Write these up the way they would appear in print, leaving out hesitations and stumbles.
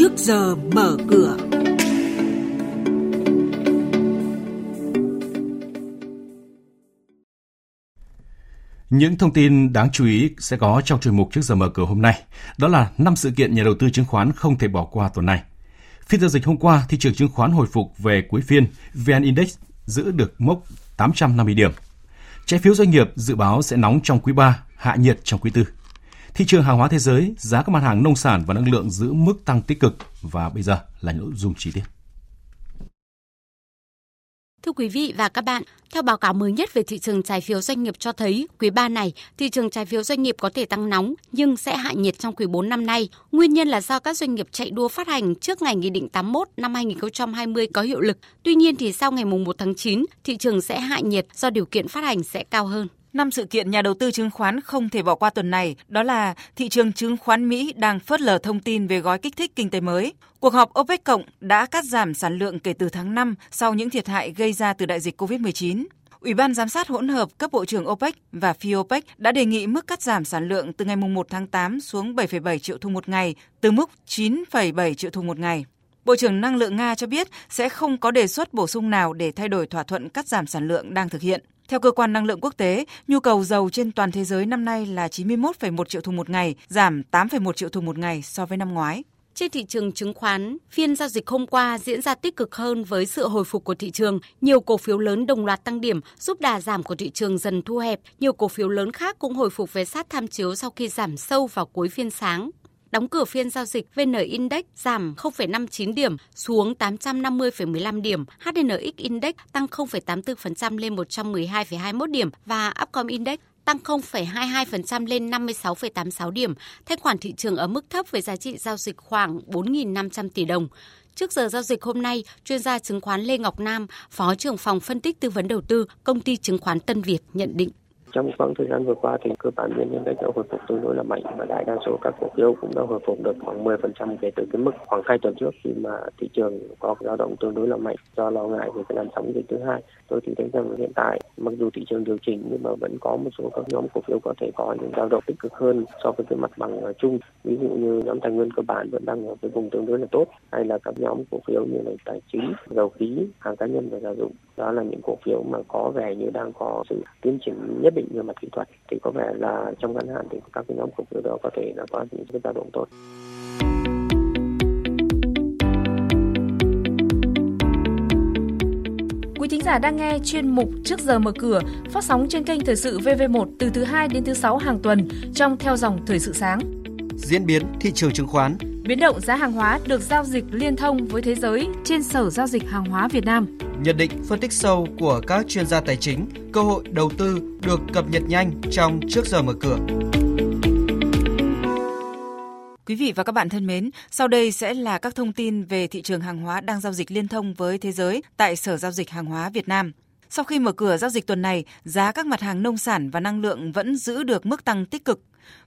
trước giờ mở cửa. Những thông tin đáng chú ý sẽ có trong chuyên mục trước giờ mở cửa hôm nay, đó là 5 sự kiện nhà đầu tư chứng khoán không thể bỏ qua tuần này. Phiên giao dịch hôm qua, thị trường chứng khoán hồi phục về cuối phiên, VN-Index giữ được mốc 850 điểm. Trái phiếu doanh nghiệp dự báo sẽ nóng trong quý 3, hạ nhiệt trong quý 4. Thị trường hàng hóa thế giới, giá các mặt hàng nông sản và năng lượng giữ mức tăng tích cực. Và bây giờ là nội dung chi tiết. Thưa quý vị và các bạn, theo báo cáo mới nhất về thị trường trái phiếu doanh nghiệp cho thấy, quý 3 này, thị trường trái phiếu doanh nghiệp có thể tăng nóng nhưng sẽ hạ nhiệt trong quý 4 năm nay. Nguyên nhân là do các doanh nghiệp chạy đua phát hành trước ngày Nghị định 81 năm 2020 có hiệu lực. Tuy nhiên thì sau ngày 1 tháng 9, thị trường sẽ hạ nhiệt do điều kiện phát hành sẽ cao hơn. 5 sự kiện nhà đầu tư chứng khoán không thể bỏ qua tuần này, đó là thị trường chứng khoán Mỹ đang phớt lờ thông tin về gói kích thích kinh tế mới. Cuộc họp OPEC cộng đã cắt giảm sản lượng kể từ tháng 5 sau những thiệt hại gây ra từ đại dịch COVID-19. Ủy ban giám sát hỗn hợp cấp bộ trưởng OPEC và phi OPEC đã đề nghị mức cắt giảm sản lượng từ ngày 1 tháng 8 xuống 7,7 triệu thùng một ngày, từ mức 9,7 triệu thùng một ngày. Bộ trưởng Năng lượng Nga cho biết sẽ không có đề xuất bổ sung nào để thay đổi thỏa thuận cắt giảm sản lượng đang thực hiện. Theo Cơ quan Năng lượng Quốc tế, nhu cầu dầu trên toàn thế giới năm nay là 91,1 triệu thùng một ngày, giảm 8,1 triệu thùng một ngày so với năm ngoái. Trên thị trường chứng khoán, phiên giao dịch hôm qua diễn ra tích cực hơn với sự hồi phục của thị trường. Nhiều cổ phiếu lớn đồng loạt tăng điểm, giúp đà giảm của thị trường dần thu hẹp. Nhiều cổ phiếu lớn khác cũng hồi phục về sát tham chiếu sau khi giảm sâu vào cuối phiên sáng. Đóng cửa phiên giao dịch, VN-Index giảm 0,59 điểm xuống 850,15 điểm, HNX Index tăng 0,84% lên 112,21 điểm và Upcom Index tăng 0,22% lên 56,86 điểm, thanh khoản thị trường ở mức thấp với giá trị giao dịch khoảng 4.500 tỷ đồng. Trước giờ giao dịch hôm nay, chuyên gia chứng khoán Lê Ngọc Nam, Phó trưởng phòng phân tích tư vấn đầu tư, Công ty chứng khoán Tân Việt nhận định. Trong khoảng thời gian vừa qua thì cơ bản VN-Index đã hồi phục tương đối là mạnh và đại đa số các cổ phiếu cũng đã hồi phục được khoảng 10% kể từ cái mức khoảng 2 tuần trước khi mà thị trường có dao động tương đối là mạnh do lo ngại về cái làn sóng dịch thứ hai. Tôi thì thấy rằng hiện tại mặc dù thị trường điều chỉnh nhưng mà vẫn có một số các nhóm cổ phiếu có thể có những dao động tích cực hơn so với cái mặt bằng chung. Ví dụ như nhóm tài nguyên cơ bản vẫn đang ở cái vùng tương đối là tốt, hay là các nhóm cổ phiếu như là tài chính, dầu khí, hàng cá nhân và gia dụng. Đó là những cổ phiếu mà có vẻ như đang có sự tiến triển nhất định về mặt kỹ thuật, thì có vẻ là trong ngắn hạn thì các cái nhóm cổ phiếu đó có thể là có những cái dao động tốt. Quý thính giả đang nghe chuyên mục Trước giờ mở cửa phát sóng trên kênh Thời sự VV1 từ thứ 2 đến thứ 6 hàng tuần trong Theo dòng Thời sự sáng. Diễn biến thị trường chứng khoán, biến động giá hàng hóa được giao dịch liên thông với thế giới trên Sở Giao dịch Hàng hóa Việt Nam. Nhận định, phân tích sâu của các chuyên gia tài chính, cơ hội đầu tư được cập nhật nhanh trong Trước giờ mở cửa. Quý vị và các bạn thân mến, sau đây sẽ là các thông tin về thị trường hàng hóa đang giao dịch liên thông với thế giới tại Sở Giao dịch Hàng hóa Việt Nam. Sau khi mở cửa giao dịch tuần này, giá các mặt hàng nông sản và năng lượng vẫn giữ được mức tăng tích cực.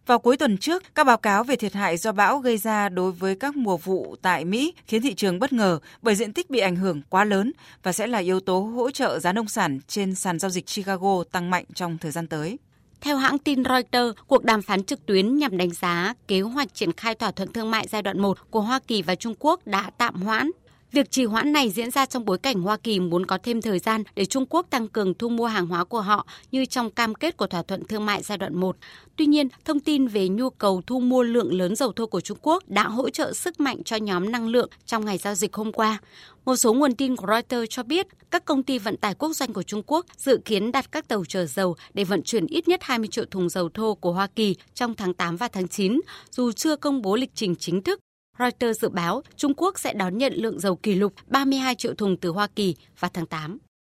Vào cuối tuần trước, các báo cáo về thiệt hại do bão gây ra đối với các mùa vụ tại Mỹ khiến thị trường bất ngờ bởi diện tích bị ảnh hưởng quá lớn và sẽ là yếu tố hỗ trợ giá nông sản trên sàn giao dịch Chicago tăng mạnh trong thời gian tới. Theo hãng tin Reuters, cuộc đàm phán trực tuyến nhằm đánh giá kế hoạch triển khai thỏa thuận thương mại giai đoạn 1 của Hoa Kỳ và Trung Quốc đã tạm hoãn. Việc trì hoãn này diễn ra trong bối cảnh Hoa Kỳ muốn có thêm thời gian để Trung Quốc tăng cường thu mua hàng hóa của họ như trong cam kết của thỏa thuận thương mại giai đoạn 1. Tuy nhiên, thông tin về nhu cầu thu mua lượng lớn dầu thô của Trung Quốc đã hỗ trợ sức mạnh cho nhóm năng lượng trong ngày giao dịch hôm qua. Một số nguồn tin của Reuters cho biết các công ty vận tải quốc doanh của Trung Quốc dự kiến đặt các tàu chở dầu để vận chuyển ít nhất 20 triệu thùng dầu thô của Hoa Kỳ trong tháng 8 và tháng 9, dù chưa công bố lịch trình chính thức. Reuters dự báo Trung Quốc sẽ đón nhận lượng dầu kỷ lục 32 triệu thùng từ Hoa Kỳ vào tháng 8.